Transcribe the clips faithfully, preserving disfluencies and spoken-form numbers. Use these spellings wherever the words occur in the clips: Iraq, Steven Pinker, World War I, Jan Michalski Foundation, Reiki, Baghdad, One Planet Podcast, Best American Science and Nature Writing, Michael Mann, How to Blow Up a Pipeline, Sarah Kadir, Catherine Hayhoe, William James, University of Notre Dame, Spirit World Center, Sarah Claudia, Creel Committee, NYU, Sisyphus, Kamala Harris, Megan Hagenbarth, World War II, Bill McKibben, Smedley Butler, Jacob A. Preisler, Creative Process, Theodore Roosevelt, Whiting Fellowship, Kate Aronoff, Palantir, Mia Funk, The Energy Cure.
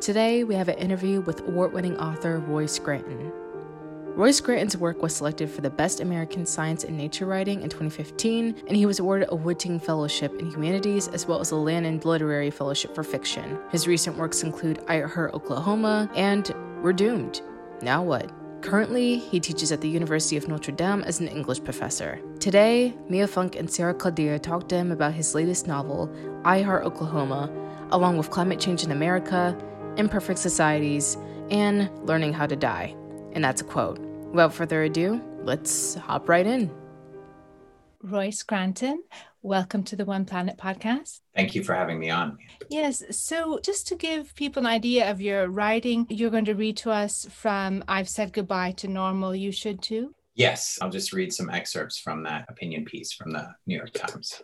Today, we have an interview with award-winning author Roy Scranton. Roy Scranton's work was selected for the Best American Science and Nature Writing in twenty fifteen, and he was awarded a Whiting Fellowship in Humanities as well as a Lannan Literary Fellowship for Fiction. His recent works include I Heart Oklahoma and We're Doomed. Now What? Currently, he teaches at the University of Notre Dame as an English professor. Today, Mia Funk and Sarah Claudia talk to him about his latest novel, I Heart Oklahoma, along with Climate Change in America, Imperfect Societies, and Learning How to Die. And that's a quote. Without further ado, let's hop right in. Roy Scranton, welcome to the One Planet Podcast. Thank you for having me on. Yes. So just to give people an idea of your writing, you're going to read to us from I've Said Goodbye to Normal, You Should Too? Yes. I'll just read some excerpts from that opinion piece from the New York Times.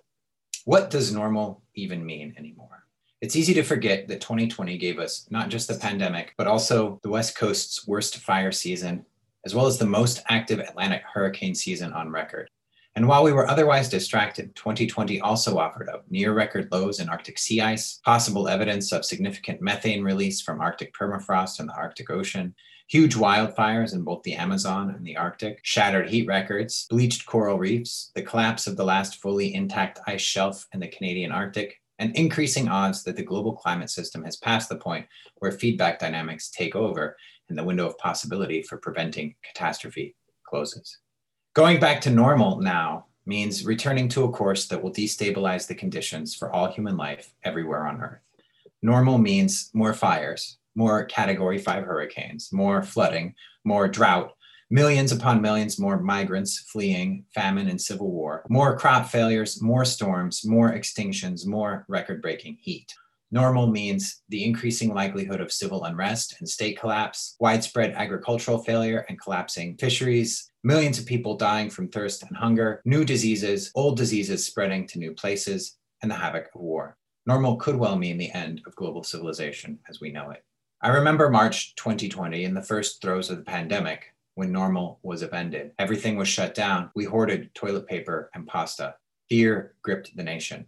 What does normal even mean anymore? It's easy to forget that twenty twenty gave us not just the pandemic, but also the West Coast's worst fire season, as well as the most active Atlantic hurricane season on record. And while we were otherwise distracted, twenty twenty also offered up near-record lows in Arctic sea ice, possible evidence of significant methane release from Arctic permafrost in the Arctic Ocean, huge wildfires in both the Amazon and the Arctic, shattered heat records, bleached coral reefs, the collapse of the last fully intact ice shelf in the Canadian Arctic, and increasing odds that the global climate system has passed the point where feedback dynamics take over and the window of possibility for preventing catastrophe closes. Going back to normal now means returning to a course that will destabilize the conditions for all human life everywhere on Earth. Normal means more fires, more Category five hurricanes, more flooding, more drought, millions upon millions more migrants fleeing famine and civil war, more crop failures, more storms, more extinctions, more record-breaking heat. Normal means the increasing likelihood of civil unrest and state collapse, widespread agricultural failure and collapsing fisheries, millions of people dying from thirst and hunger, new diseases, old diseases spreading to new places, and the havoc of war. Normal could well mean the end of global civilization as we know it. I remember March twenty twenty in the first throes of the pandemic when normal was upended. Everything was shut down. We hoarded toilet paper and pasta. Fear gripped the nation.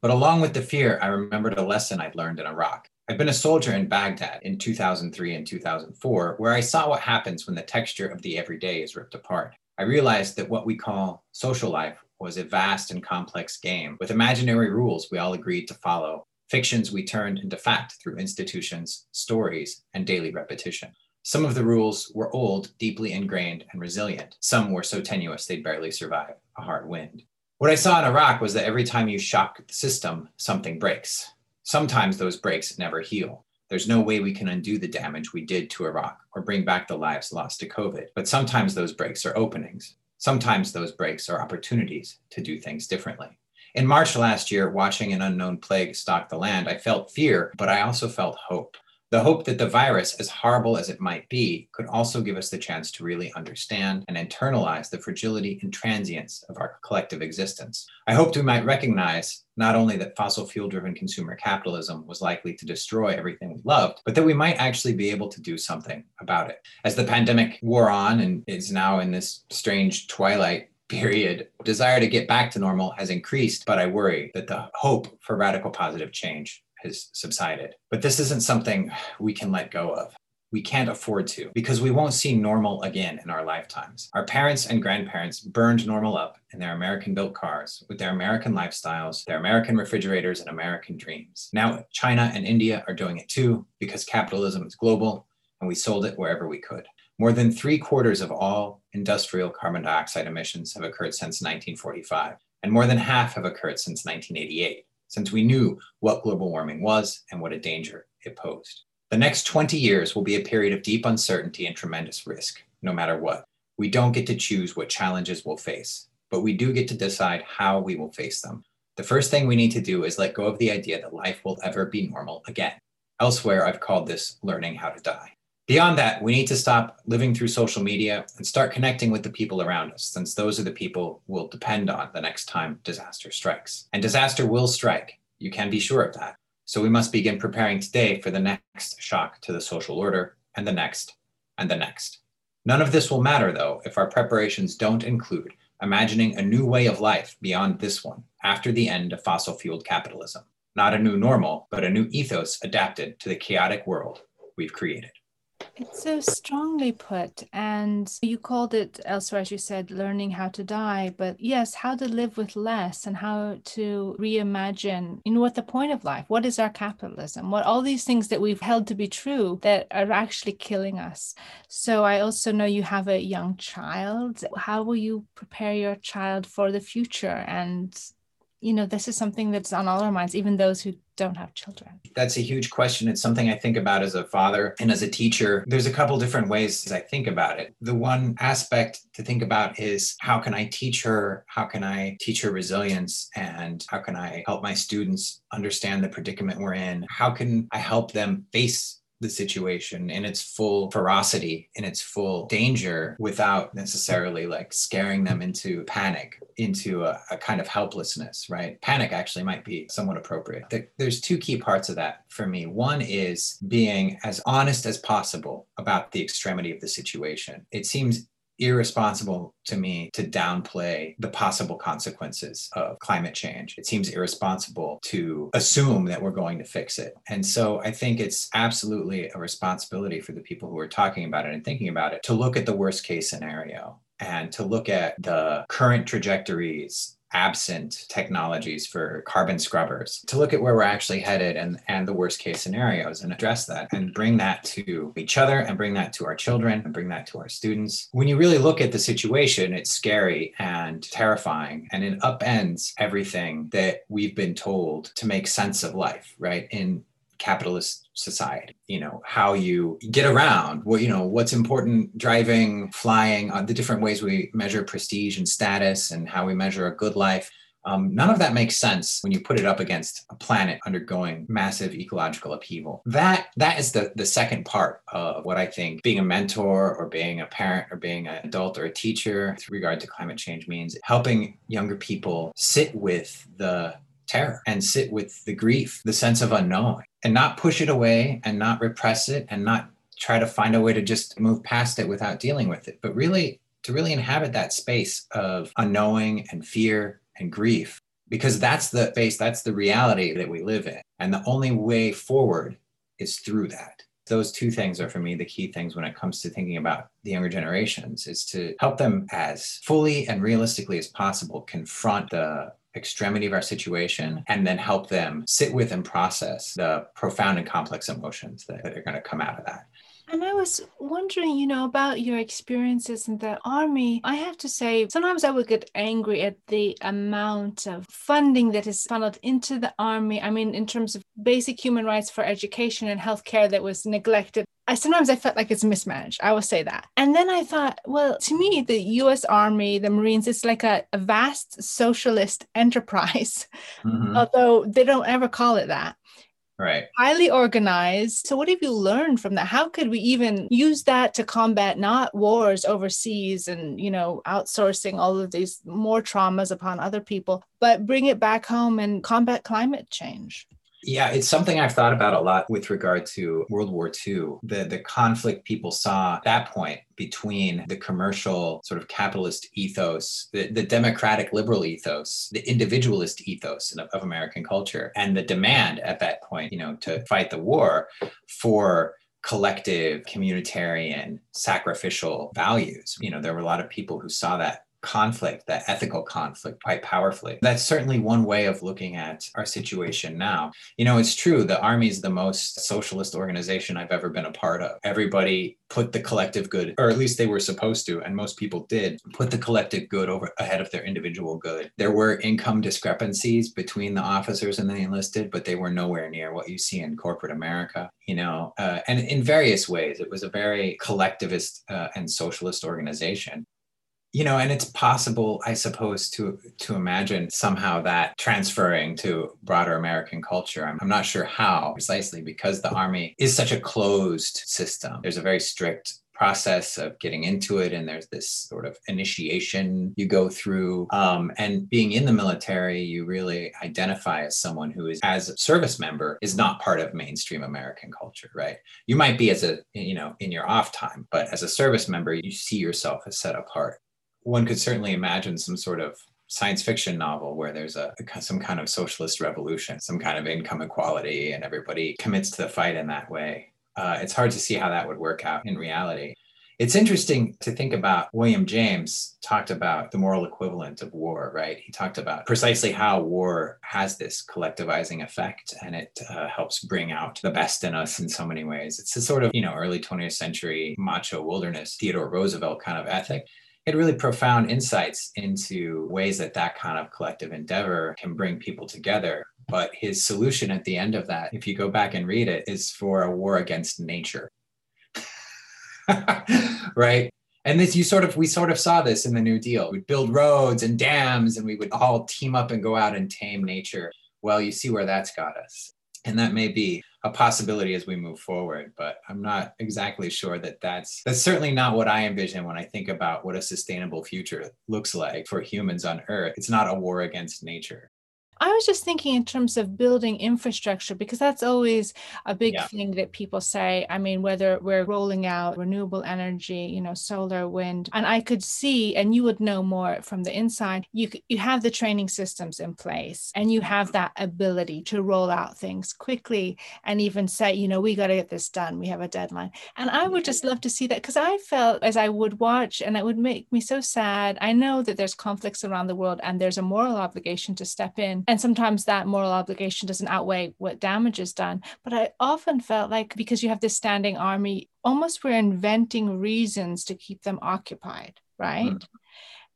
But along with the fear, I remembered a lesson I'd learned in Iraq. I'd been a soldier in Baghdad in two thousand three and two thousand four, where I saw what happens when the texture of the everyday is ripped apart. I realized that what we call social life was a vast and complex game with imaginary rules we all agreed to follow, fictions we turned into fact through institutions, stories, and daily repetition. Some of the rules were old, deeply ingrained, and resilient. Some were so tenuous they'd barely survive a hard wind. What I saw in Iraq was that every time you shock the system, something breaks. Sometimes those breaks never heal. There's no way we can undo the damage we did to Iraq or bring back the lives lost to COVID. But sometimes those breaks are openings. Sometimes those breaks are opportunities to do things differently. In March last year, watching an unknown plague stalk the land, I felt fear, but I also felt hope. The hope that the virus, as horrible as it might be, could also give us the chance to really understand and internalize the fragility and transience of our collective existence. I hoped we might recognize not only that fossil fuel-driven consumer capitalism was likely to destroy everything we loved, but that we might actually be able to do something about it. As the pandemic wore on and is now in this strange twilight period, desire to get back to normal has increased, but I worry that the hope for radical positive change has subsided. But this isn't something we can let go of. We can't afford to, because we won't see normal again in our lifetimes. Our parents and grandparents burned normal up in their American-built cars, with their American lifestyles, their American refrigerators, and American dreams. Now China and India are doing it too, because capitalism is global, and we sold it wherever we could. More than three quarters of all industrial carbon dioxide emissions have occurred since nineteen forty-five, and more than half have occurred since nineteen eighty-eight. Since we knew what global warming was and what a danger it posed. The next twenty years will be a period of deep uncertainty and tremendous risk, no matter what. We don't get to choose what challenges we'll face, but we do get to decide how we will face them. The first thing we need to do is let go of the idea that life will ever be normal again. Elsewhere, I've called this learning how to die. Beyond that, we need to stop living through social media and start connecting with the people around us, since those are the people we'll depend on the next time disaster strikes. And disaster will strike. You can be sure of that. So we must begin preparing today for the next shock to the social order, and the next, and the next. None of this will matter, though, if our preparations don't include imagining a new way of life beyond this one, after the end of fossil-fueled capitalism. not a new normal, but a new ethos adapted to the chaotic world we've created. It's so strongly put, and you called it elsewhere, as you said, learning how to die, but yes, how to live with less and how to reimagine, you know, what the point of life, what is our capitalism, what all these things that we've held to be true that are actually killing us. So I also know you have a young child. How will you prepare your child for the future? And you know, this is something that's on all our minds, even those who don't have children. That's a huge question. It's something I think about as a father and as a teacher. There's a couple different ways I think about it. The one aspect to think about is how can I teach her? How can I teach her resilience? And how can I help my students understand the predicament we're in? How can I help them face the situation in its full ferocity, in its full danger, without necessarily like scaring them into panic, into a, a kind of helplessness, right? Panic actually might be somewhat appropriate. The, there's two key parts of that for me. One is being as honest as possible about the extremity of the situation. It seems irresponsible to me to downplay the possible consequences of climate change. It seems irresponsible to assume that we're going to fix it. And so I think it's absolutely a responsibility for the people who are talking about it and thinking about it to look at the worst case scenario and to look at the current trajectories absent technologies for carbon scrubbers, to look at where we're actually headed and, and the worst case scenarios and address that and bring that to each other and bring that to our children and bring that to our students. When you really look at the situation, it's scary and terrifying, and it upends everything that we've been told to make sense of life, right? In capitalist society, you know, how you get around, what, you know, what's important, driving, flying, uh, the different ways we measure prestige and status and how we measure a good life. Um, none of that makes sense when you put it up against a planet undergoing massive ecological upheaval. That, that is the, the second part of what I think being a mentor or being a parent or being an adult or a teacher with regard to climate change means, helping younger people sit with the terror and sit with the grief, the sense of unknown, and not push it away and not repress it and not try to find a way to just move past it without dealing with it, but really to really inhabit that space of unknowing and fear and grief, because that's the space, that's the reality that we live in. And the only way forward is through that. Those two things are for me the key things when it comes to thinking about the younger generations, is to help them as fully and realistically as possible confront the extremity of our situation, and then help them sit with and process the profound and complex emotions that are going to come out of that. And I was wondering, you know, about your experiences in the army. I have to say, sometimes I would get angry at the amount of funding that is funneled into the army. I mean, in terms of basic human rights for education and healthcare that was neglected. I, sometimes I felt like it's mismanaged. I will say that. And then I thought, well, to me, the U S Army, the Marines, it's like a, a vast socialist enterprise, mm-hmm. although they don't ever call it that. Right. Highly organized. So what have you learned from that? How could we even use that to combat not wars overseas and, you know, outsourcing all of these more traumas upon other people, but bring it back home and combat climate change? Yeah, it's something I've thought about a lot with regard to World War Two, the, the conflict people saw at that point between the commercial sort of capitalist ethos, the, the democratic liberal ethos, the individualist ethos of, of American culture, and the demand at that point, you know, to fight the war for collective, communitarian, sacrificial values. You know, there were a lot of people who saw that conflict, that ethical conflict, quite powerfully. That's certainly one way of looking at our situation now. You know, it's true, the Army is the most socialist organization I've ever been a part of. Everybody put the collective good, or at least they were supposed to, and most people did, put the collective good over ahead of their individual good. There were income discrepancies between the officers and the enlisted, but they were nowhere near what you see in corporate America, you know, uh, and in various ways. It was a very collectivist uh, and socialist organization. You know, and it's possible, I suppose, to to imagine somehow that transferring to broader American culture. I'm, I'm not sure how precisely, because the Army is such a closed system. There's a very strict process of getting into it, and there's this sort of initiation you go through. Um, and being in the military, you really identify as someone who is, as a service member, is not part of mainstream American culture, right? You might be as a, you know, in your off time, but as a service member, you see yourself as set apart. One could certainly imagine some sort of science fiction novel where there's a some kind of socialist revolution, some kind of income equality, and everybody commits to the fight in that way. Uh, it's hard to see how that would work out in reality. It's interesting to think about. William James talked about the moral equivalent of war, right? He talked about precisely how war has this collectivizing effect, and it uh, helps bring out the best in us in so many ways. It's a sort of, you know, early twentieth century macho wilderness, Theodore Roosevelt kind of ethic. It had really profound insights into ways that that kind of collective endeavor can bring people together. But his solution at the end of that, if you go back and read it, is for a war against nature. Right? And this, you sort of, we sort of saw this in the New Deal. We'd build roads and dams, and we would all team up and go out and tame nature. Well, you see where that's got us. And that may be a possibility as we move forward, but I'm not exactly sure that that's, that's certainly not what I envision when I think about what a sustainable future looks like for humans on Earth. It's not a war against nature. I was just thinking in terms of building infrastructure, because that's always a big yeah. thing that people say. I mean, whether we're rolling out renewable energy, you know, solar, wind, and I could see, and you would know more from the inside, you, you have the training systems in place and you have that ability to roll out things quickly and even say, you know, we got to get this done. We have a deadline. And I would just love to see that, because I felt as I would watch, and it would make me so sad. I know that there's conflicts around the world and there's a moral obligation to step in. And sometimes that moral obligation doesn't outweigh what damage is done. But I often felt like, because you have this standing army, almost we're inventing reasons to keep them occupied, right? Mm.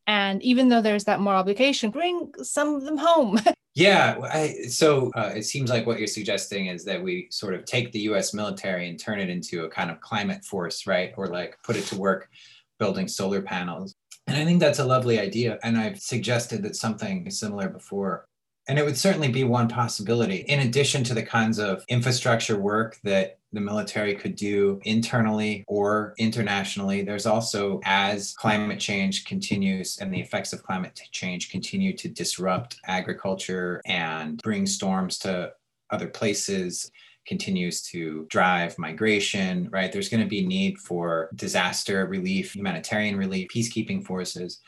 And even though there's that moral obligation, bring some of them home. Yeah. I, so uh, it seems like what you're suggesting is that we sort of take the U S military and turn it into a kind of climate force, right? Or like put it to work building solar panels. And I think that's a lovely idea. And I've suggested that something similar before. And it would certainly be one possibility, in addition to the kinds of infrastructure work that the military could do internally or internationally. There's also, as climate change continues and the effects of climate change continue to disrupt agriculture and bring storms to other places, continues to drive migration, right? There's going to be need for disaster relief, humanitarian relief, peacekeeping forces.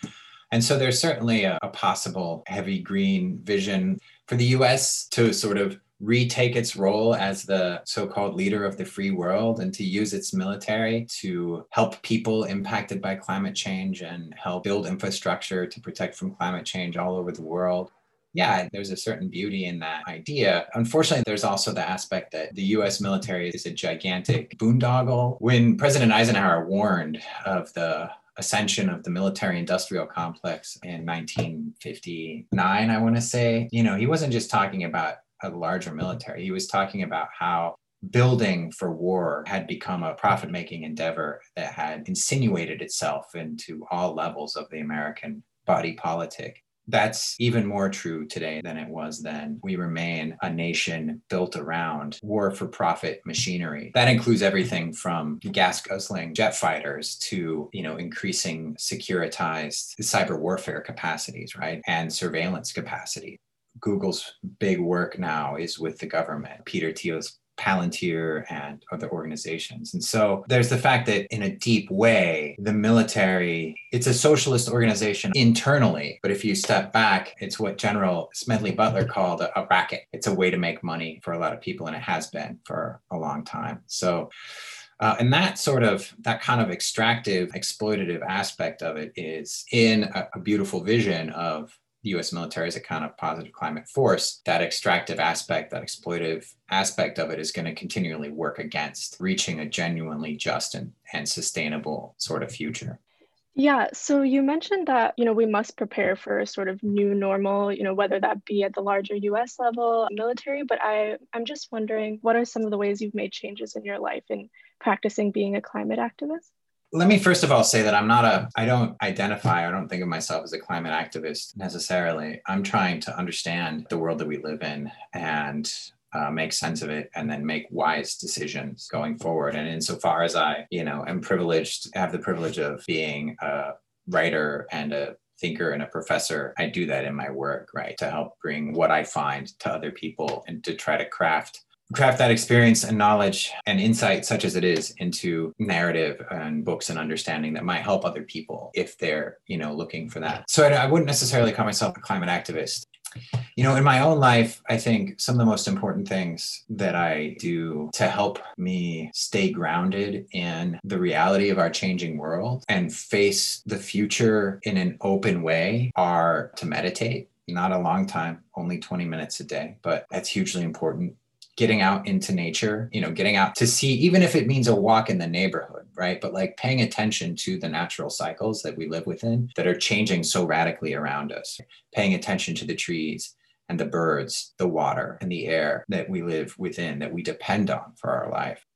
And so there's certainly a, a possible heavy green vision for the U S to sort of retake its role as the so-called leader of the free world and to use its military to help people impacted by climate change and help build infrastructure to protect from climate change all over the world. Yeah, there's a certain beauty in that idea. Unfortunately, there's also the aspect that the U S military is a gigantic boondoggle. When President Eisenhower warned of the ascension of the military-industrial complex in nineteen fifty-nine, I want to say, you know, he wasn't just talking about a larger military. He was talking about how building for war had become a profit-making endeavor that had insinuated itself into all levels of the American body politic. That's even more true today than it was then. We remain a nation built around war-for-profit machinery. That includes everything from gas-guzzling jet fighters to, you know, increasing securitized cyber warfare capacities, right? And surveillance capacity. Google's big work now is with the government. Peter Thiel's Palantir and other organizations. And so there's the fact that in a deep way, the military, it's a socialist organization internally, but if you step back, it's what General Smedley Butler called a, a racket. It's a way to make money for a lot of people, and it has been for a long time. So, uh, and that sort of, that kind of extractive, exploitative aspect of it is in a, a beautiful vision of the U S military is a kind of positive climate force. That extractive aspect, that exploitive aspect of it is going to continually work against reaching a genuinely just and, and sustainable sort of future. Yeah, so you mentioned that, you know, we must prepare for a sort of new normal, you know, whether that be at the larger U S level, military, but I, I'm just wondering, what are some of the ways you've made changes in your life in practicing being a climate activist? Let me first of all say that I'm not a, I don't identify, I don't think of myself as a climate activist necessarily. I'm trying to understand the world that we live in and uh, make sense of it and then make wise decisions going forward. And insofar as I, you know, am privileged, have the privilege of being a writer and a thinker and a professor, I do that in my work, right? To help bring what I find to other people and to try to craft craft that experience and knowledge and insight, such as it is, into narrative and books and understanding that might help other people if they're, you know, looking for that. So I, I wouldn't necessarily call myself a climate activist. You know, in my own life, I think some of the most important things that I do to help me stay grounded in the reality of our changing world and face the future in an open way are to meditate. Not a long time, only twenty minutes a day, but that's hugely important. Getting out into nature, you know, getting out to see, even if it means a walk in the neighborhood, right? But like paying attention to the natural cycles that we live within that are changing so radically around us, paying attention to the trees and the birds, the water and the air that we live within, that we depend on for our life.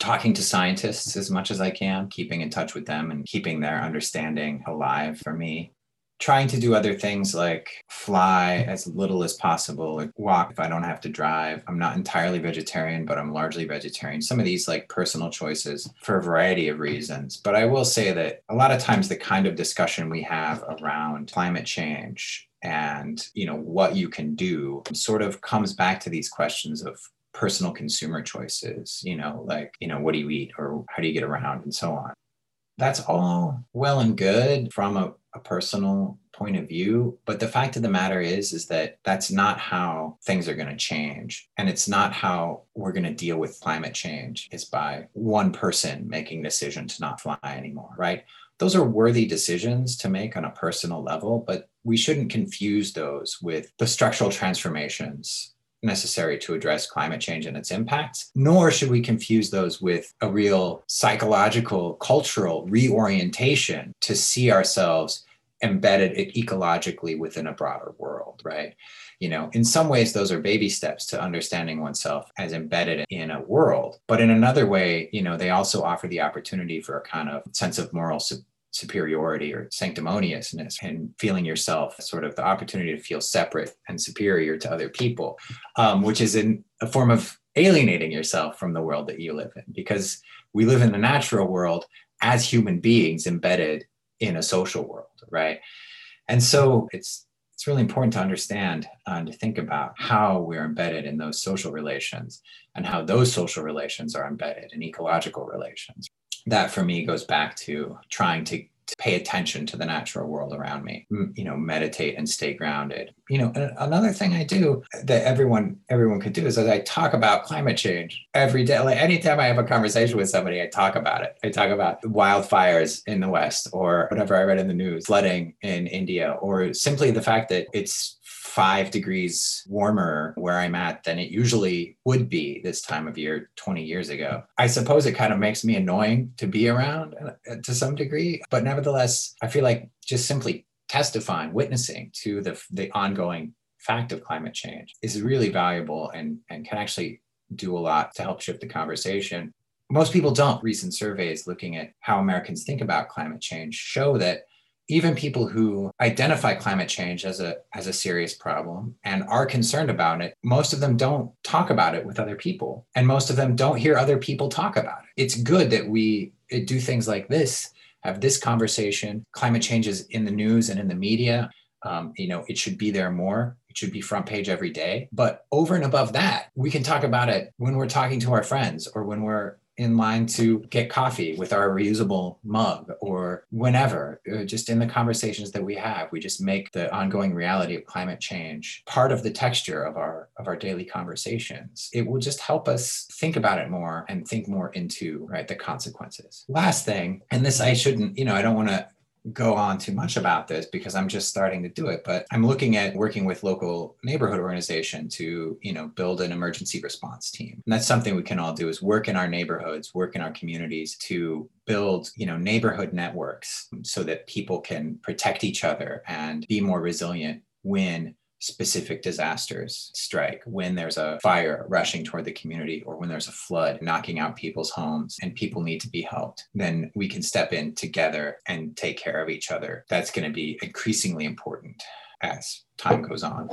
Talking to scientists as much as I can, keeping in touch with them and keeping their understanding alive for me. Trying to do other things like fly as little as possible, like walk if I don't have to drive. I'm not entirely vegetarian, but I'm largely vegetarian. Some of these like personal choices for a variety of reasons. But I will say that a lot of times the kind of discussion we have around climate change and, you know, what you can do sort of comes back to these questions of personal consumer choices, you know, like, you know, what do you eat or how do you get around and so on. That's all well and good from a, a personal point of view. But the fact of the matter is, is that that's not how things are going to change. And it's not how we're going to deal with climate change is by one person making the decision to not fly anymore, right? Those are worthy decisions to make on a personal level, but we shouldn't confuse those with the structural transformations necessary to address climate change and its impacts, nor should we confuse those with a real psychological, cultural reorientation to see ourselves embedded ecologically within a broader world, right? You know, in some ways, those are baby steps to understanding oneself as embedded in a world. But in another way, you know, they also offer the opportunity for a kind of sense of moral su- superiority or sanctimoniousness and feeling yourself sort of the opportunity to feel separate and superior to other people, um, which is in a form of alienating yourself from the world that you live in, because we live in the natural world as human beings embedded in a social world, right? And so it's it's really important to understand and to think about how we're embedded in those social relations and how those social relations are embedded in ecological relations. That for me goes back to trying to, to pay attention to the natural world around me, you know, meditate and stay grounded. You know, another thing I do that everyone everyone could do is I talk about climate change every day. Like anytime I have a conversation with somebody, I talk about it. I talk about wildfires in the West or whatever I read in the news, flooding in India, or simply the fact that it's five degrees warmer where I'm at than it usually would be this time of year twenty years ago. I suppose it kind of makes me annoying to be around to some degree, but nevertheless, I feel like just simply testifying, witnessing to the, the ongoing fact of climate change is really valuable and, and can actually do a lot to help shift the conversation. Most people don't. Recent surveys looking at how Americans think about climate change show that even people who identify climate change as a as a serious problem and are concerned about it, most of them don't talk about it with other people. And most of them don't hear other people talk about it. It's good that we do things like this, have this conversation. Climate change is in the news and in the media. Um, you know, it should be there more. It should be front page every day. But over and above that, we can talk about it when we're talking to our friends or when we're in line to get coffee with our reusable mug or whenever, just in the conversations that we have, we just make the ongoing reality of climate change part of the texture of our of our daily conversations. It will just help us think about it more and think more into, right, the consequences. Last thing, and this I shouldn't, you know, I don't want to go on too much about this because I'm just starting to do it, but I'm looking at working with local neighborhood organization to, you know, build an emergency response team. And that's something we can all do is work in our neighborhoods, work in our communities to build, you know, neighborhood networks so that people can protect each other and be more resilient when specific disasters strike, when there's a fire rushing toward the community or when there's a flood knocking out people's homes and people need to be helped, then we can step in together and take care of each other. That's going to be increasingly important as time goes on.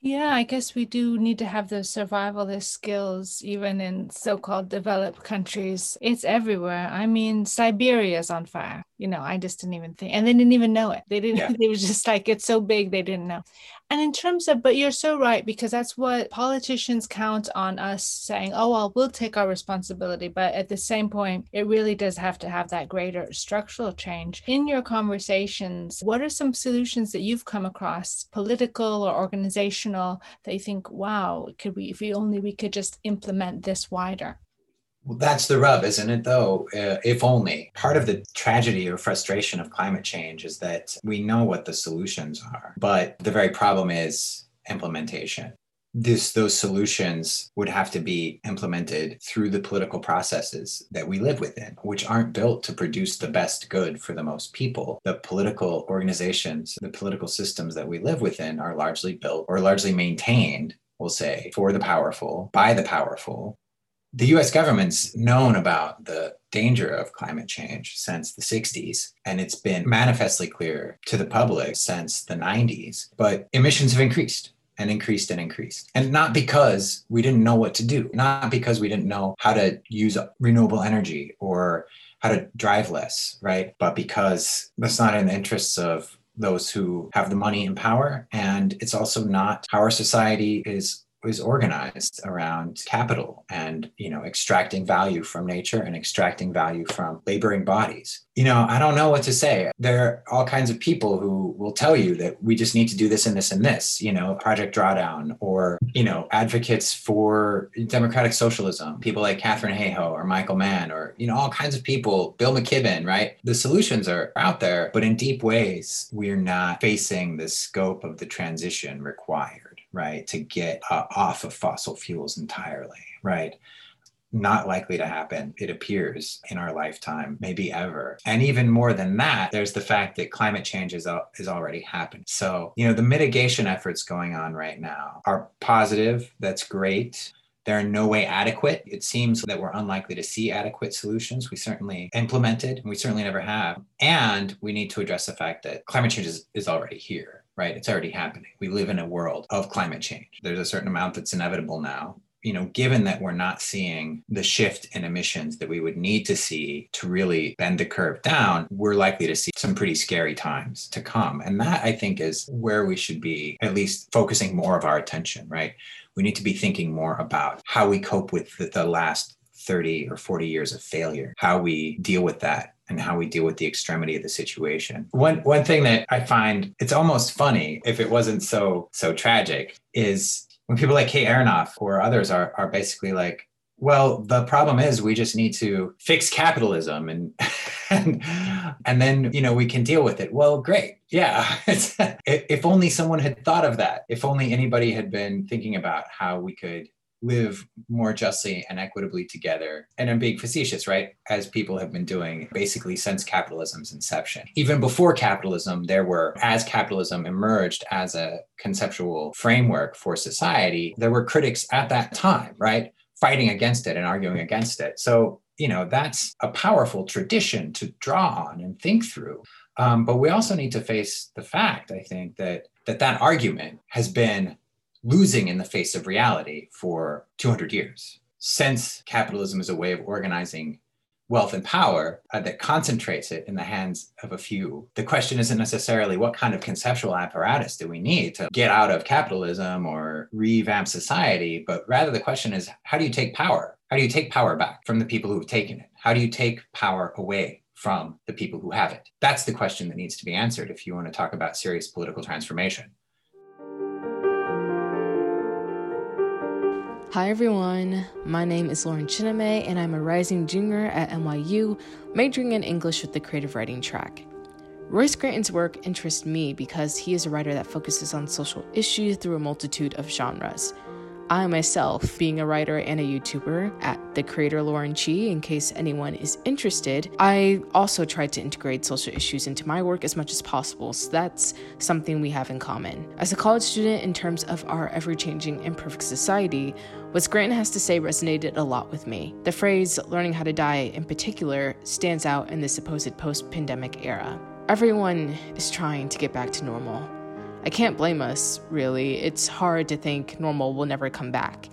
Yeah, I guess we do need to have those survivalist skills, even in so-called developed countries. It's everywhere. I mean, Siberia's on fire. You know, I just didn't even think, and they didn't even know it. They didn't, yeah. It was just like, it's so big, they didn't know. And in terms of, but you're so right, because that's what politicians count on us saying, oh, well, we'll take our responsibility. But at the same point, it really does have to have that greater structural change. In your conversations, what are some solutions that you've come across, political or organizational, that you think, wow, could we, if we only we could just implement this wider? Well, that's the rub, isn't it, though? Uh, if only. Part of the tragedy or frustration of climate change is that we know what the solutions are, but the very problem is implementation. This, those solutions would have to be implemented through the political processes that we live within, which aren't built to produce the best good for the most people. The political organizations, the political systems that we live within are largely built or largely maintained, we'll say, for the powerful, by the powerful. The U S government's known about the danger of climate change since the sixties, and it's been manifestly clear to the public since the nineties, but emissions have increased. And increased and increased. And not because we didn't know what to do, not because we didn't know how to use renewable energy or how to drive less, right? But because that's not in the interests of those who have the money and power. And it's also not how our society is, is organized around capital and, you know, extracting value from nature and extracting value from laboring bodies. You know, I don't know what to say. There are all kinds of people who will tell you that we just need to do this and this and this, you know, Project Drawdown, or, you know, advocates for democratic socialism, people like Catherine Hayhoe or Michael Mann, or, you know, all kinds of people, Bill McKibben, right? The solutions are out there, but in deep ways, we're not facing the scope of the transition required, right? To get uh, off of fossil fuels entirely, right? Not likely to happen, it appears, in our lifetime, maybe ever. And even more than that, there's the fact that climate change is, al- is already happening. So, you know, the mitigation efforts going on right now are positive. That's great. They're in no way adequate. It seems that we're unlikely to see adequate solutions. We certainly implemented, and we certainly never have. And we need to address the fact that climate change is, is already here, right? It's already happening. We live in a world of climate change. There's a certain amount that's inevitable now. You know, given that we're not seeing the shift in emissions that we would need to see to really bend the curve down, we're likely to see some pretty scary times to come. And that, I think, is where we should be at least focusing more of our attention, right? We need to be thinking more about how we cope with the, the last thirty or forty years of failure, how we deal with that, and how we deal with the extremity of the situation. One one thing that I find, it's almost funny, if it wasn't so, so tragic, is when people like Kate Aronoff or others are are basically like, well, the problem is we just need to fix capitalism and and, and then, you know, we can deal with it. Well, great. Yeah. If only someone had thought of that. If only anybody had been thinking about how we could live more justly and equitably together. And I'm being facetious, right? As people have been doing basically since capitalism's inception. Even before capitalism, there were, as capitalism emerged as a conceptual framework for society, there were critics at that time, right? Fighting against it and arguing against it. So, you know, that's a powerful tradition to draw on and think through. Um, but we also need to face the fact, I think, that that, that argument has been losing in the face of reality for two hundred years. Since capitalism is a way of organizing wealth and power uh, that concentrates it in the hands of a few, the question isn't necessarily what kind of conceptual apparatus do we need to get out of capitalism or revamp society, but rather the question is, how do you take power? How do you take power back from the people who have taken it? How do you take power away from the people who have it? That's the question that needs to be answered if you want to talk about serious political transformation. Hi everyone, my name is Lauren Chiname and I'm a rising junior at N Y U, majoring in English with the creative writing track. Roy Scranton's work interests me because he is a writer that focuses on social issues through a multitude of genres. I myself, being a writer and a YouTuber at The Creator Lauren Chi, in case anyone is interested, I also try to integrate social issues into my work as much as possible, so that's something we have in common. As a college student, in terms of our ever-changing imperfect society, what Scranton has to say resonated a lot with me. The phrase, learning how to die in particular, stands out in this supposed post-pandemic era. Everyone is trying to get back to normal. I can't blame us, really. It's hard to think normal will never come back,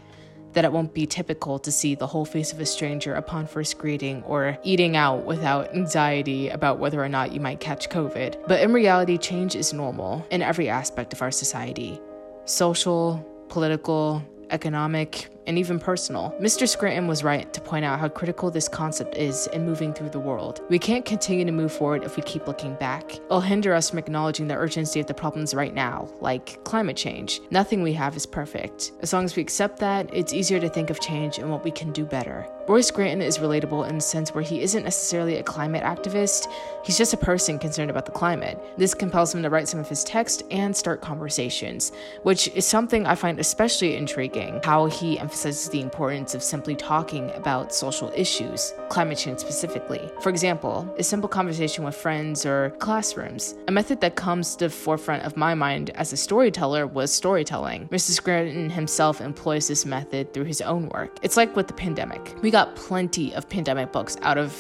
that it won't be typical to see the whole face of a stranger upon first greeting or eating out without anxiety about whether or not you might catch COVID. But in reality, change is normal in every aspect of our society. Social, political, economic, and even personal. Mister Scranton was right to point out how critical this concept is in moving through the world. We can't continue to move forward if we keep looking back. It'll hinder us from acknowledging the urgency of the problems right now, like climate change. Nothing we have is perfect. As long as we accept that, it's easier to think of change and what we can do better. Roy Scranton is relatable in the sense where he isn't necessarily a climate activist, he's just a person concerned about the climate. This compels him to write some of his text and start conversations, which is something I find especially intriguing, how he emphasizes the importance of simply talking about social issues, climate change specifically. For example, a simple conversation with friends or classrooms. A method that comes to the forefront of my mind as a storyteller was storytelling. Mister Scranton himself employs this method through his own work. It's like with the pandemic. We got plenty of pandemic books out of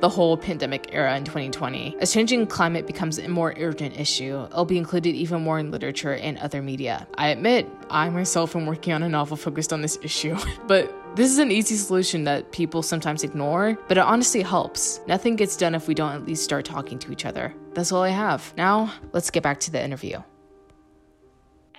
the whole pandemic era in twenty twenty. As changing climate becomes a more urgent issue, it'll be included even more in literature and other media. I admit, I myself am working on a novel focused on this issue, but this is an easy solution that people sometimes ignore, but it honestly helps. Nothing gets done if we don't at least start talking to each other. That's all I have. Now, let's get back to the interview.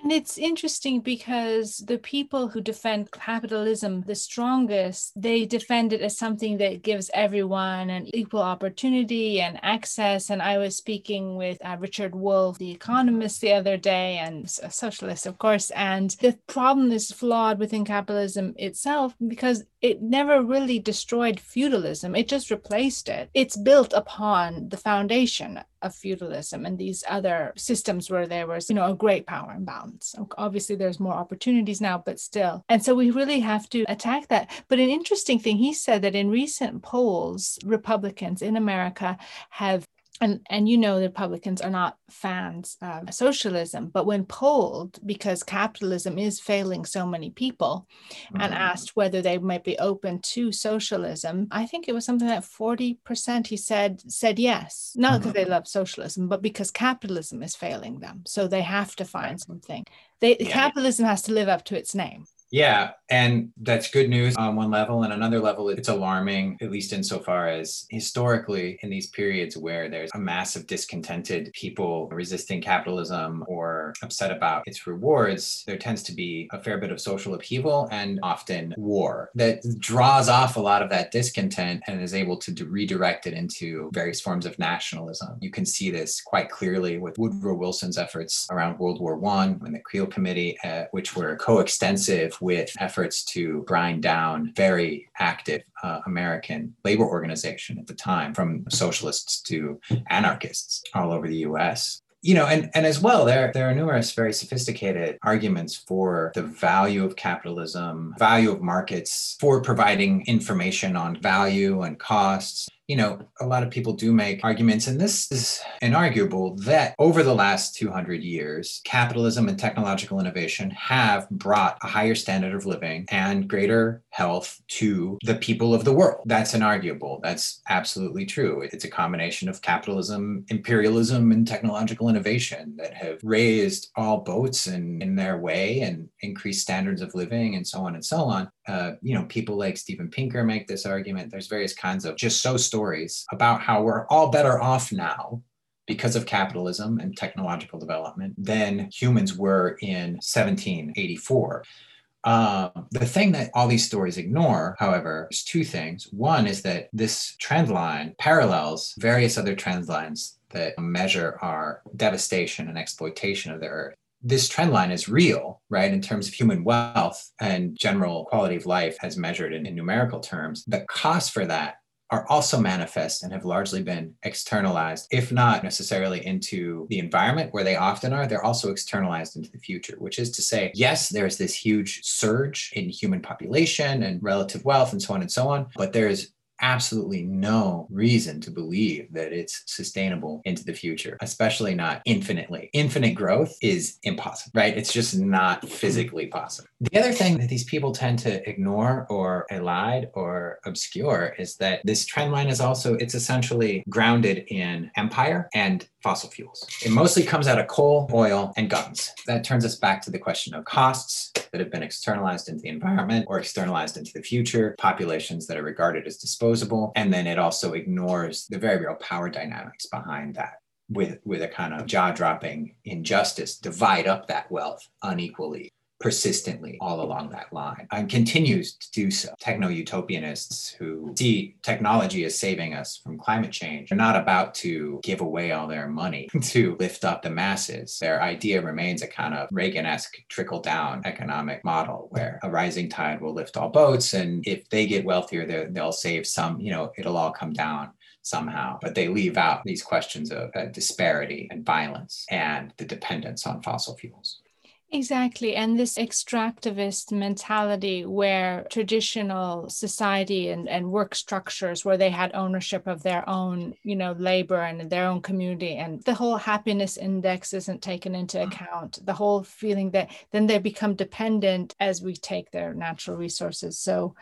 And it's interesting because the people who defend capitalism the strongest, they defend it as something that gives everyone an equal opportunity and access. And I was speaking with uh, Richard Wolff, the economist, the other day, and a socialist, of course. And the problem is flawed within capitalism itself because it never really destroyed feudalism. It just replaced it. It's built upon the foundation of feudalism and these other systems where there was, you know, a great power imbalance. Obviously, there's more opportunities now, but still. And so we really have to attack that. But an interesting thing, he said that in recent polls, Republicans in America have And, and you know, the Republicans are not fans of socialism, but when polled, because capitalism is failing so many people, mm-hmm. and asked whether they might be open to socialism, I think it was something like forty percent, he said, said yes, not because mm-hmm. they love socialism, but because capitalism is failing them. So they have to find something. They, yeah. Capitalism has to live up to its name. Yeah, and that's good news on one level. And another level, it's alarming, at least insofar as historically in these periods where there's a mass of discontented people resisting capitalism or upset about its rewards, there tends to be a fair bit of social upheaval and often war that draws off a lot of that discontent and is able to redirect it into various forms of nationalism. You can see this quite clearly with Woodrow Wilson's efforts around World War One and the Creel Committee, uh, which were coextensive with efforts to grind down very active uh, American labor organization at the time, from socialists to anarchists all over the U S. You know, and, and as well, there, there are numerous very sophisticated arguments for the value of capitalism, value of markets, for providing information on value and costs. You know, a lot of people do make arguments, and this is inarguable, that over the last two hundred years, capitalism and technological innovation have brought a higher standard of living and greater health to the people of the world. That's inarguable. That's absolutely true. It's a combination of capitalism, imperialism, and technological innovation that have raised all boats in, in their way and increased standards of living and so on and so on. Uh, you know, people like Steven Pinker make this argument. There's various kinds of just so stories about how we're all better off now because of capitalism and technological development than humans were in seventeen eighty-four. Uh, the thing that all these stories ignore, however, is two things. One is that this trend line parallels various other trend lines that measure our devastation and exploitation of the earth. This trend line is real, right, in terms of human wealth and general quality of life as measured in, in numerical terms. The cost for that are also manifest and have largely been externalized, if not necessarily into the environment where they often are, they're also externalized into the future, which is to say, yes, there's this huge surge in human population and relative wealth and so on and so on, but there's absolutely no reason to believe that it's sustainable into the future, especially not infinitely. Infinite growth is impossible, right? It's just not physically possible. The other thing that these people tend to ignore or elide or obscure is that this trend line is also, it's essentially grounded in empire and fossil fuels. It mostly comes out of coal, oil, and guns. That turns us back to the question of costs that have been externalized into the environment or externalized into the future, populations that are regarded as disposable. And then it also ignores the very real power dynamics behind that, with, with a kind of jaw-dropping injustice, divide up that wealth unequally, persistently all along that line, and continues to do so. Techno-utopianists who see technology as saving us from climate change are not about to give away all their money to lift up the masses. Their idea remains a kind of Reagan-esque trickle-down economic model where a rising tide will lift all boats, and if they get wealthier, they'll save some, you know, it'll all come down somehow. But they leave out these questions of uh, disparity and violence and the dependence on fossil fuels. Exactly. And this extractivist mentality where traditional society and, and work structures where they had ownership of their own, you know, labor and their own community, and the whole happiness index isn't taken into account. The whole feeling that then they become dependent as we take their natural resources. So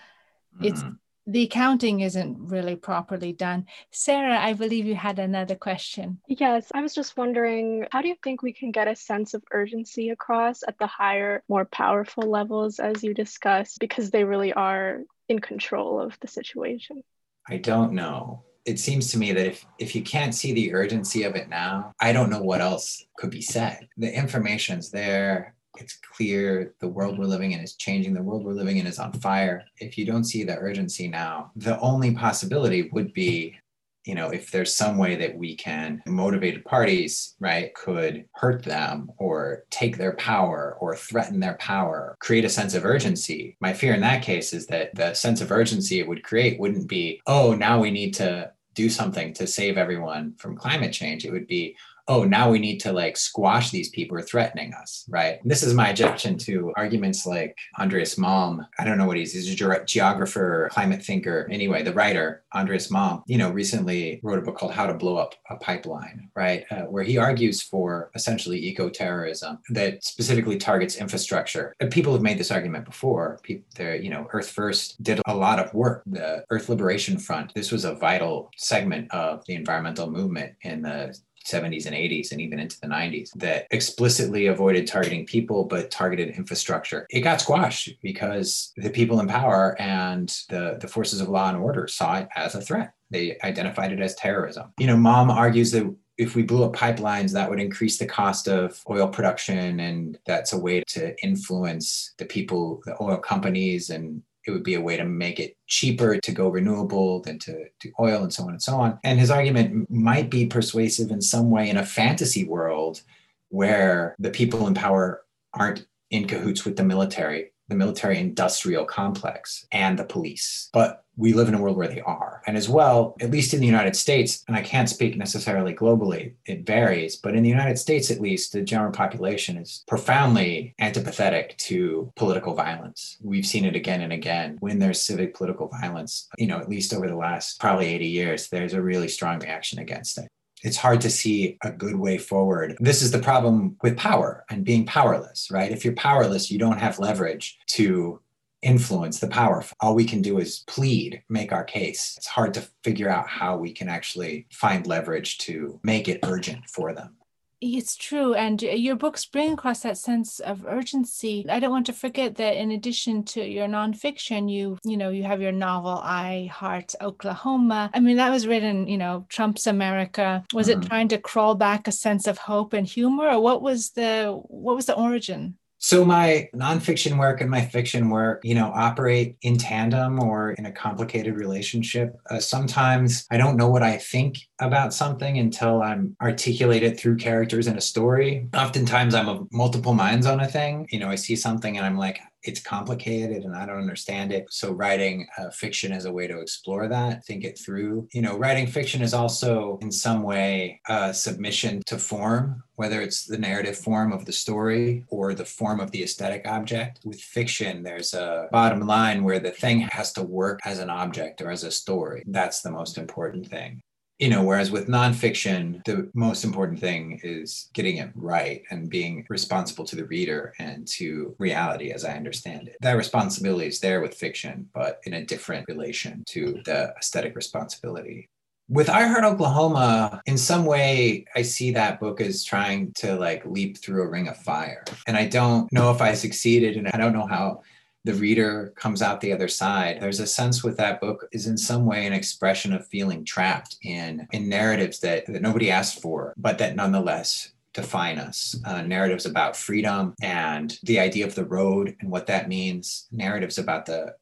mm-hmm. it's the accounting isn't really properly done. Sarah, I believe you had another question. Yes, I was just wondering, how do you think we can get a sense of urgency across at the higher, more powerful levels, as you discussed, because they really are in control of the situation? I don't know. It seems to me that if, if you can't see the urgency of it now, I don't know what else could be said. The information's there. It's clear the world we're living in is changing. The world we're living in is on fire. If you don't see the urgency now, the only possibility would be, you know, if there's some way that we can, motivated parties, right, could hurt them or take their power or threaten their power, create a sense of urgency. My fear in that case is that the sense of urgency it would create wouldn't be, oh, now we need to do something to save everyone from climate change. It would be, oh, now we need to like squash these people who are threatening us, right? And this is my objection to arguments like Andreas Malm. I don't know what he is. He's a ge- geographer, climate thinker. Anyway, the writer, Andreas Malm, you know, recently wrote a book called How to Blow Up a Pipeline, right? Uh, where he argues for essentially eco-terrorism that specifically targets infrastructure. And people have made this argument before. People, you know, Earth First did a lot of work. The Earth Liberation Front, this was a vital segment of the environmental movement in the seventies and eighties and even into the nineties that explicitly avoided targeting people but targeted infrastructure. It got squashed because the people in power and the, the forces of law and order saw it as a threat. They identified it as terrorism. You know, Mom argues that if we blew up pipelines, that would increase the cost of oil production, and that's a way to influence the people, the oil companies, and it would be a way to make it cheaper to go renewable than to do oil, and so on and so on. And his argument might be persuasive in some way in a fantasy world where the people in power aren't in cahoots with the military, the military industrial complex and the police. But we live in a world where they are. And as well, at least in the United States, and I can't speak necessarily globally, it varies, but in the United States, at least, the general population is profoundly antipathetic to political violence. We've seen it again and again. When there's civic political violence, you know, at least over the last probably eighty years, there's a really strong reaction against it. It's hard to see a good way forward. This is the problem with power and being powerless, right? If you're powerless, you don't have leverage to influence the powerful. All we can do is plead, make our case. It's hard to figure out how we can actually find leverage to make it urgent for them. It's true. And your books bring across that sense of urgency. I don't want to forget that in addition to your nonfiction, you, you know, you have your novel, I Heart Oklahoma. I mean, that was written, you know, Trump's America. Was mm-hmm. it trying to crawl back a sense of hope and humor? Or what was the, what was the origin? So my nonfiction work and my fiction work, you know, operate in tandem or in a complicated relationship. Uh, sometimes I don't know what I think about something until I'm articulated through characters in a story. Oftentimes I'm of multiple minds on a thing. You know, I see something and I'm like, it's complicated and I don't understand it. So writing uh, fiction is a way to explore that, think it through. You know, writing fiction is also in some way a submission to form, whether it's the narrative form of the story or the form of the aesthetic object. With fiction, there's a bottom line where the thing has to work as an object or as a story. That's the most important thing. You know, whereas with nonfiction, the most important thing is getting it right and being responsible to the reader and to reality as I understand it. That responsibility is there with fiction, but in a different relation to the aesthetic responsibility. With I Heart Oklahoma, in some way, I see that book as trying to like leap through a ring of fire. And I don't know if I succeeded, and I don't know how the reader comes out the other side. There's a sense with that book is in some way an expression of feeling trapped in, in narratives that, that nobody asked for, but that nonetheless define us. Uh, narratives about freedom and the idea of the road and what that means. Narratives about the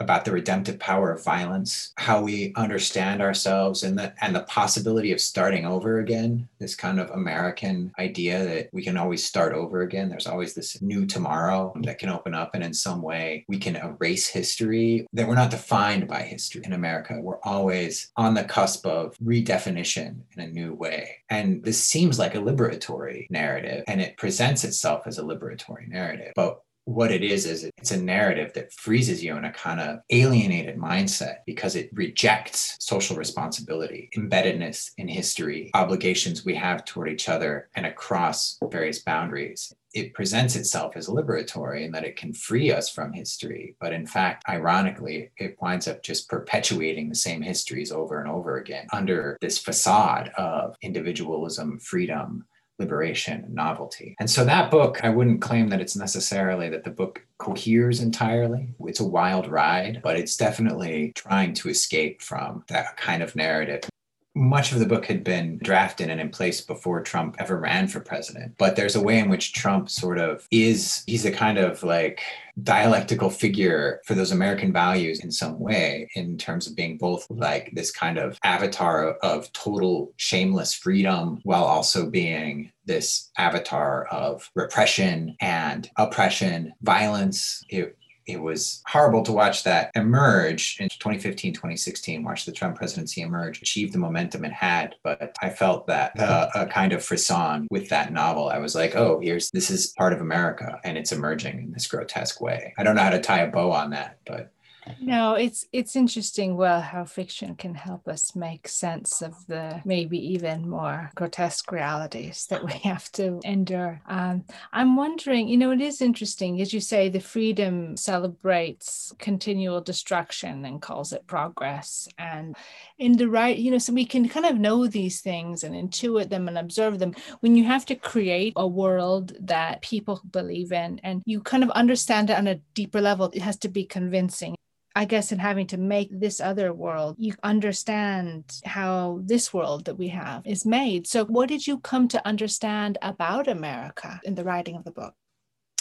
about the redemptive power of violence, how we understand ourselves, and the and the possibility of starting over again, this kind of American idea that we can always start over again. There's always this new tomorrow that can open up, and in some way we can erase history, that we're not defined by history in America. We're always on the cusp of redefinition in a new way. And this seems like a liberatory narrative, and it presents itself as a liberatory narrative. But what it is, is it's a narrative that freezes you in a kind of alienated mindset because it rejects social responsibility, embeddedness in history, obligations we have toward each other and across various boundaries. It presents itself as liberatory in that it can free us from history. But in fact, ironically, it winds up just perpetuating the same histories over and over again under this facade of individualism, freedom, liberation, and novelty. And so that book, I wouldn't claim that it's necessarily that the book coheres entirely. It's a wild ride, but it's definitely trying to escape from that kind of narrative. Much of the book had been drafted and in place before Trump ever ran for president. But there's a way in which Trump sort of is, he's a kind of like dialectical figure for those American values in some way, in terms of being both like this kind of avatar of total shameless freedom, while also being this avatar of repression and oppression, violence. It, It was horrible to watch that emerge in twenty fifteen, twenty sixteen, watch the Trump presidency emerge, achieve the momentum it had. But I felt that uh, a kind of frisson with that novel. I was like, oh, here's, this is part of America and it's emerging in this grotesque way. I don't know how to tie a bow on that, but. No, it's it's interesting, well, how fiction can help us make sense of the maybe even more grotesque realities that we have to endure. Um, I'm wondering, you know, it is interesting, as you say, the freedom celebrates continual destruction and calls it progress. And in the right, you know, so we can kind of know these things and intuit them and observe them. When you have to create a world that people believe in and you kind of understand it on a deeper level, it has to be convincing. I guess in having to make this other world, you understand how this world that we have is made. So what did you come to understand about America in the writing of the book?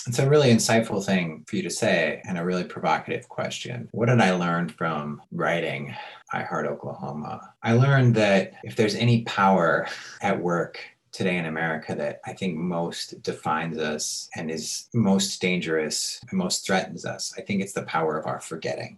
It's a really insightful thing for you to say and a really provocative question. What did I learn from writing I Heart Oklahoma? I learned that if there's any power at work today in America that I think most defines us and is most dangerous and most threatens us, I think it's the power of our forgetting.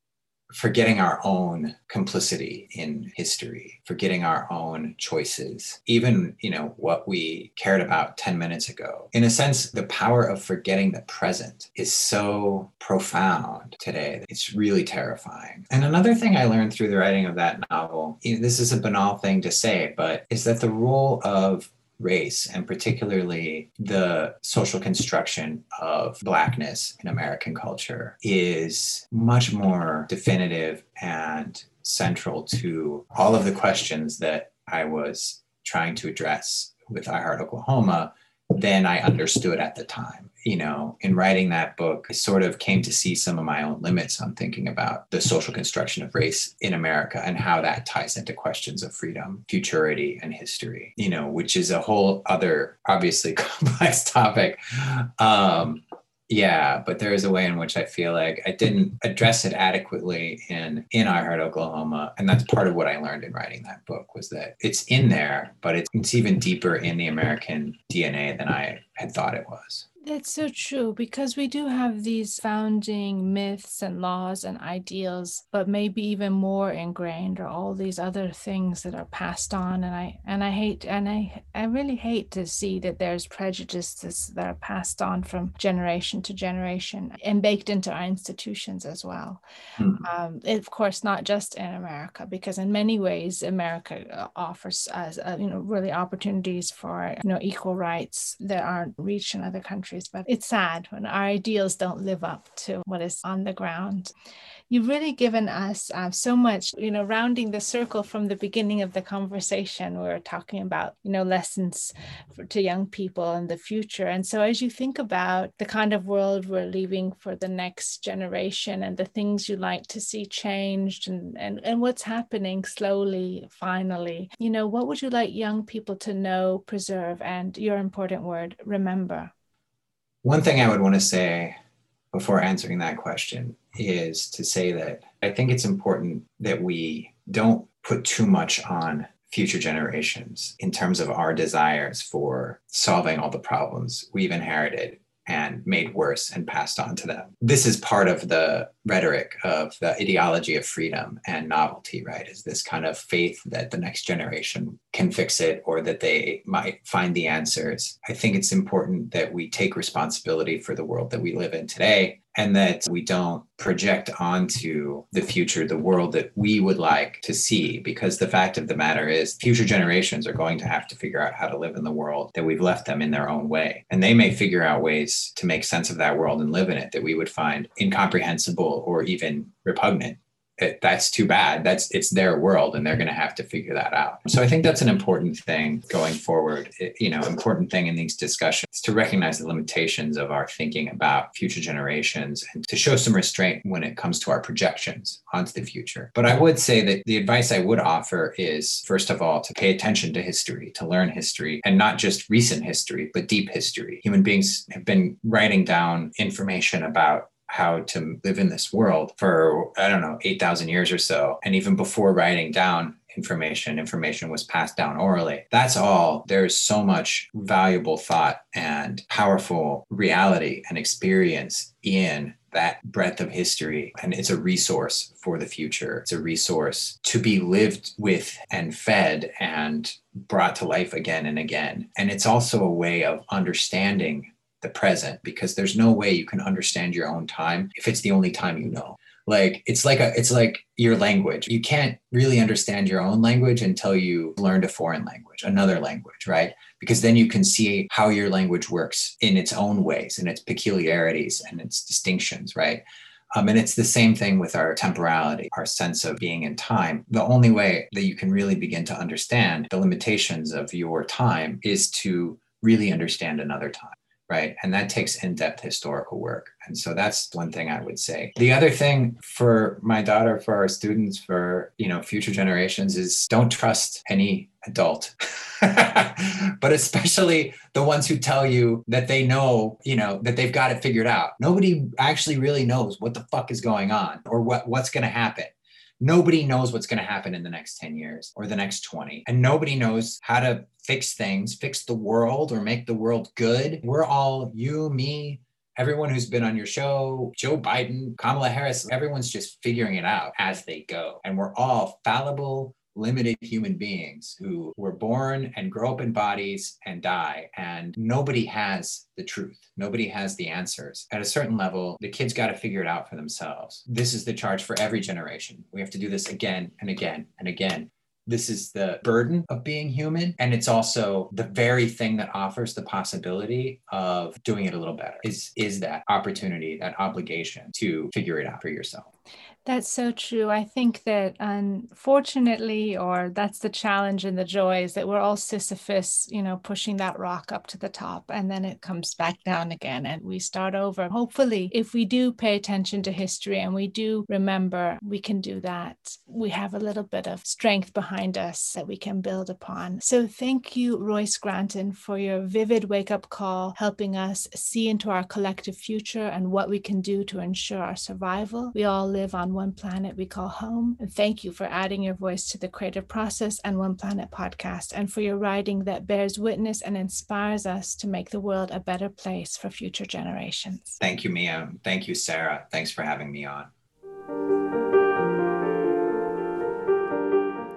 Forgetting our own complicity in history, forgetting our own choices, even, you know, what we cared about ten minutes ago. In a sense, the power of forgetting the present is so profound today that it's really terrifying. And another thing I learned through the writing of that novel, this is a banal thing to say, but is that the role of race, and particularly the social construction of Blackness in American culture, is much more definitive and central to all of the questions that I was trying to address with I Heart Oklahoma than I understood at the time. You know, in writing that book, I sort of came to see some of my own limits on thinking about the social construction of race in America and how that ties into questions of freedom, futurity, and history, you know, which is a whole other, obviously, complex topic. Um, yeah, but there is a way in which I feel like I didn't address it adequately in, in I Heart Oklahoma. And that's part of what I learned in writing that book, was that it's in there, but it's, it's even deeper in the American D N A than I had thought it was. That's so true, because we do have these founding myths and laws and ideals, but maybe even more ingrained are all these other things that are passed on. And I and I hate and I, I really hate to see that there's prejudices that are passed on from generation to generation and baked into our institutions as well. Mm-hmm. Um, of course, not just in America, because in many ways America offers us, uh, you know, really opportunities for, you know, equal rights that aren't reached in other countries. countries, but it's sad when our ideals don't live up to what is on the ground. You've really given us uh, so much, you know, rounding the circle from the beginning of the conversation. We were talking about, you know, lessons for, to young people in the future. And so as you think about the kind of world we're leaving for the next generation and the things you'd like to see changed and, and, and what's happening slowly, finally, you know, what would you like young people to know, preserve, and your important word, remember? One thing I would want to say before answering that question is to say that I think it's important that we don't put too much on future generations in terms of our desires for solving all the problems we've inherited and made worse and passed on to them. This is part of the rhetoric of the ideology of freedom and novelty, right? Is this kind of faith that the next generation can fix it or that they might find the answers. I think it's important that we take responsibility for the world that we live in today and that we don't project onto the future the world that we would like to see, because the fact of the matter is future generations are going to have to figure out how to live in the world that we've left them in their own way. And they may figure out ways to make sense of that world and live in it that we would find incomprehensible or even repugnant. It, that's too bad. That's it's their world and they're going to have to figure that out. So I think that's an important thing going forward. It, you know, important thing in these discussions is to recognize the limitations of our thinking about future generations and to show some restraint when it comes to our projections onto the future. But I would say that the advice I would offer is, first of all, to pay attention to history, to learn history, and not just recent history, but deep history. Human beings have been writing down information about how to live in this world for, I don't know, eight thousand years or so. And even before writing down information, information was passed down orally. That's all. There's so much valuable thought and powerful reality and experience in that breadth of history. And it's a resource for the future. It's a resource to be lived with and fed and brought to life again and again. And it's also a way of understanding the present, because there's no way you can understand your own time if it's the only time you know. Like, it's like a, it's like your language. You can't really understand your own language until you learned a foreign language, another language, right? Because then you can see how your language works in its own ways and its peculiarities and its distinctions, right? Um, and it's the same thing with our temporality, our sense of being in time. The only way that you can really begin to understand the limitations of your time is to really understand another time. Right? And that takes in-depth historical work. And so that's one thing I would say. The other thing for my daughter, for our students, for, you know, future generations is don't trust any adult, but especially the ones who tell you that they know, you know, that they've got it figured out. Nobody actually really knows what the fuck is going on or what, what's going to happen. Nobody knows what's going to happen in the next ten years or the next twenty. And nobody knows how to fix things, fix the world or make the world good. We're all, you, me, everyone who's been on your show, Joe Biden, Kamala Harris, everyone's just figuring it out as they go. And we're all fallible, limited human beings who were born and grow up in bodies and die. And nobody has the truth. Nobody has the answers. At a certain level, the kids got to figure it out for themselves. This is the charge for every generation. We have to do this again and again and again. This is the burden of being human. And it's also the very thing that offers the possibility of doing it a little better is, is that opportunity, that obligation to figure it out for yourself. That's so true. I think that unfortunately, or that's the challenge and the joy, is that we're all Sisyphus, you know, pushing that rock up to the top and then it comes back down again and we start over. Hopefully, if we do pay attention to history and we do remember we can do that, we have a little bit of strength behind us that we can build upon. So thank you, Roy Scranton, for your vivid wake-up call, helping us see into our collective future and what we can do to ensure our survival. We all live on one planet we call home. And thank you for adding your voice to the Creative Process and One Planet podcast, and for your writing that bears witness and inspires us to make the world a better place for future generations. Thank you, Mia. Thank you, Sarah. Thanks for having me on.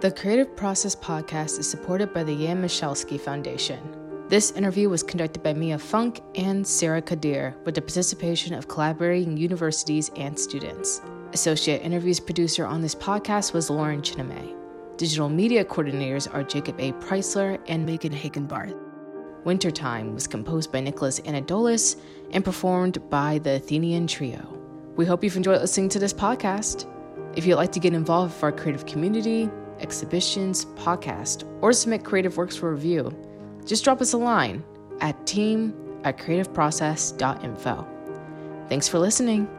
The Creative Process podcast is supported by the Jan Michalski Foundation. This interview was conducted by Mia Funk and Sarah Kadir with the participation of collaborating universities and students. Associate Interviews producer on this podcast was Lauren Chiname. Digital media coordinators are Jacob A. Preisler and Megan Hagenbarth. Wintertime was composed by Nicholas Anadolis and performed by the Athenian Trio. We hope you've enjoyed listening to this podcast. If you'd like to get involved with our creative community, exhibitions, podcast, or submit creative works for review, just drop us a line at team at creativeprocess.info. Thanks for listening.